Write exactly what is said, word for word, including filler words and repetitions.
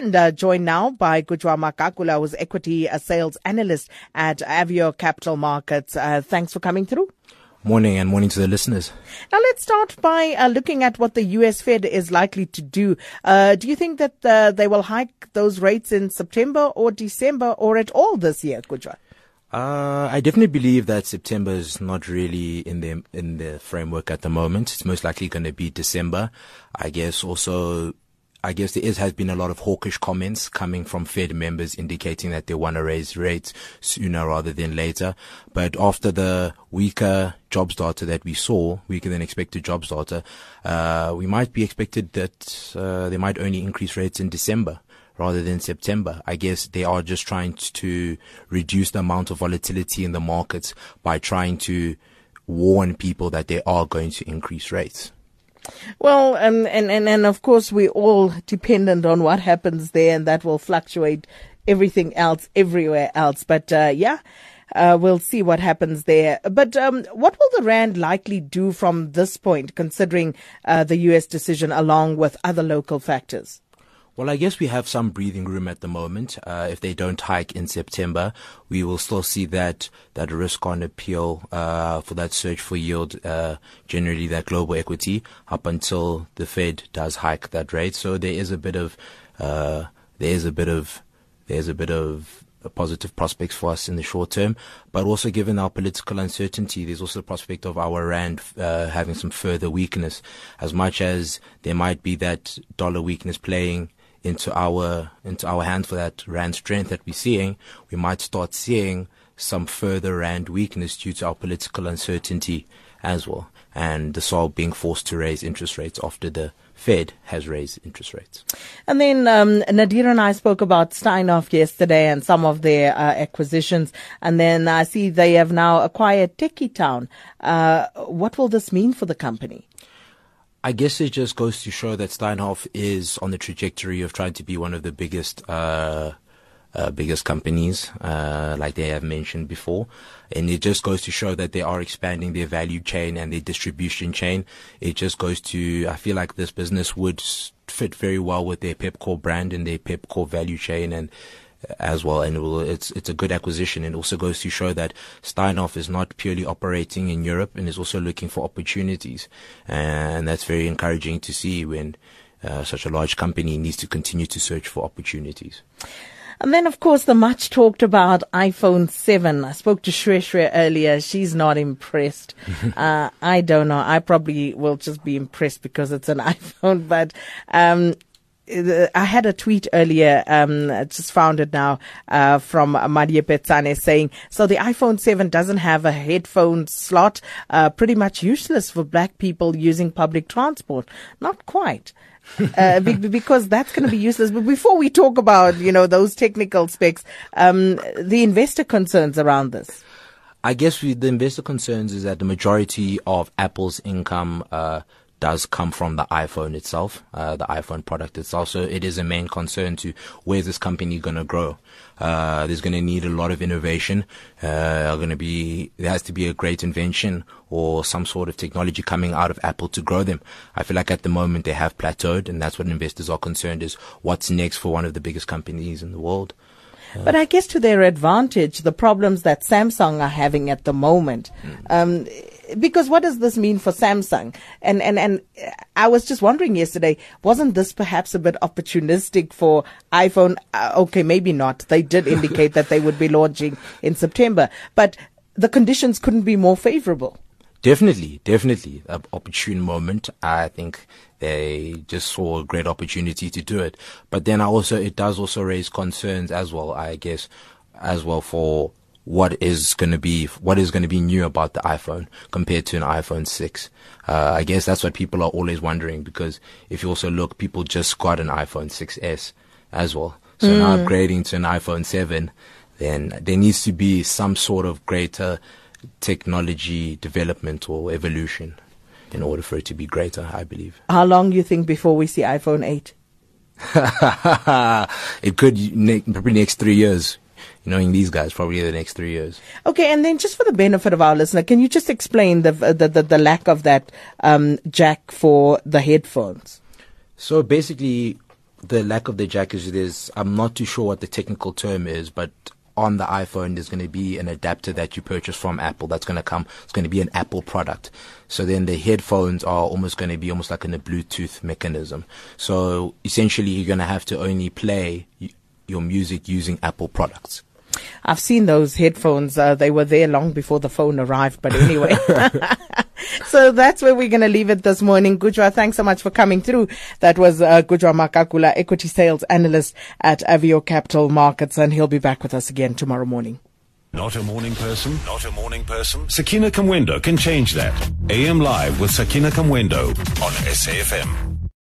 And uh, joined now by Gujwa Magagula, who's equity uh, sales analyst at Avior Capital Markets. Uh, thanks for coming through. Morning, and morning to the listeners. Now let's start by uh, looking at what the U S Fed is likely to do. Uh, do you think that uh, they will hike those rates in September or December or at all this year, Gujwa? Uh, I definitely believe that September is not really in the in the framework at the moment. It's most likely going to be December. I guess also, I guess there is has been a lot of hawkish comments coming from Fed members indicating that they want to raise rates sooner rather than later. But after the weaker jobs data that we saw, weaker than expected jobs data, uh, we might be expected that uh, they might only increase rates in December rather than September. I guess they are just trying to reduce the amount of volatility in the markets by trying to warn people that they are going to increase rates. Well, um, and, and, and of course, we're all dependent on what happens there, and that will fluctuate everything else, everywhere else. But uh, yeah, uh, we'll see what happens there. But um, what will the rand likely do from this point, considering uh, the U S decision along with other local factors? Well, I guess we have some breathing room at the moment. Uh, if they don't hike in September, we will still see that that risk on appeal uh, for that search for yield, uh, generally that global equity, up until the Fed does hike that rate. So there is a bit of uh, there is a bit of there's a bit of positive prospects for us in the short term, but also given our political uncertainty, there's also the prospect of our rand uh, having some further weakness. As much as there might be that dollar weakness playing into our into our hand for that rand strength that we're seeing, we might start seeing some further rand weakness due to our political uncertainty as well, and the S A R B being forced to raise interest rates after the Fed has raised interest rates. And then um, Nadir and I spoke about Steinhoff yesterday and some of their uh, acquisitions. And then I see they have now acquired Tekikke Town. Uh, what will this mean for the company? I guess it just goes to show that Steinhoff is on the trajectory of trying to be one of the biggest uh, uh, biggest companies, uh, like they have mentioned before. And it just goes to show that they are expanding their value chain and their distribution chain. It just goes to, I feel like this business would fit very well with their Pepkor brand and their Pepkor value chain and as well. And it will, it's it's a good acquisition. It also goes to show that Steinhoff is not purely operating in Europe and is also looking for opportunities. And that's very encouraging to see when uh, such a large company needs to continue to search for opportunities. And then, of course, the much talked about iPhone seven. I spoke to Shweshwe earlier. She's not impressed. uh, I don't know. I probably will just be impressed because it's an iPhone. But um I had a tweet earlier, um, I just found it now, uh, from Maria Petsane saying, so the iPhone seven doesn't have a headphone slot, uh, pretty much useless for black people using public transport. Not quite. uh, be- because that's going to be useless. But before we talk about, you know, those technical specs, um, the investor concerns around this. I guess we, the investor concerns is that the majority of Apple's income, uh, does come from the iPhone itself, uh, the iPhone product itself. So it is a main concern to where's this company going to grow. Uh, there's going to need a lot of innovation. Uh, going to be, there has to be a great invention or some sort of technology coming out of Apple to grow them. I feel like at the moment they have plateaued, and that's what investors are concerned is what's next for one of the biggest companies in the world. But I guess to their advantage, the problems that Samsung are having at the moment, um, because what does this mean for Samsung? And, and, and I was just wondering yesterday, wasn't this perhaps a bit opportunistic for iPhone? Uh, okay, maybe not. They did indicate that they would be launching in September, but the conditions couldn't be more favorable. Definitely, definitely an opportune moment. I think they just saw a great opportunity to do it. But then I also, it does also raise concerns as well, I guess, as well for what is going to be, what is going to be new about the iPhone compared to an iPhone six. Uh, I guess that's what people are always wondering, because if you also look, people just got an iPhone six S as well. So mm. now upgrading to an iPhone seven, then there needs to be some sort of greater technology development or evolution in order for it to be greater, I believe. How long do you think before we see iPhone eight? It could ne- probably next three years. Knowing these guys, probably the next three years. Okay, and then just for the benefit of our listener, can you just explain the the, the, the lack of that um, jack for the headphones? So basically, the lack of the jack is there's, I'm not too sure what the technical term is, but on the iPhone, there's going to be an adapter that you purchase from Apple. That's going to come. It's going to be an Apple product. So then the headphones are almost going to be almost like in a Bluetooth mechanism. So essentially, you're going to have to only play your music using Apple products. I've seen those headphones. Uh, they were there long before the phone arrived. But anyway. So that's where we're going to leave it this morning. Gujwa, thanks so much for coming through. That was uh, Gujwa Magagula, equity sales analyst at Avior Capital Markets. And he'll be back with us again tomorrow morning. Not a morning person. Not a morning person. Sakina Kamwendo can change that. A M Live with Sakina Kamwendo on S A F M.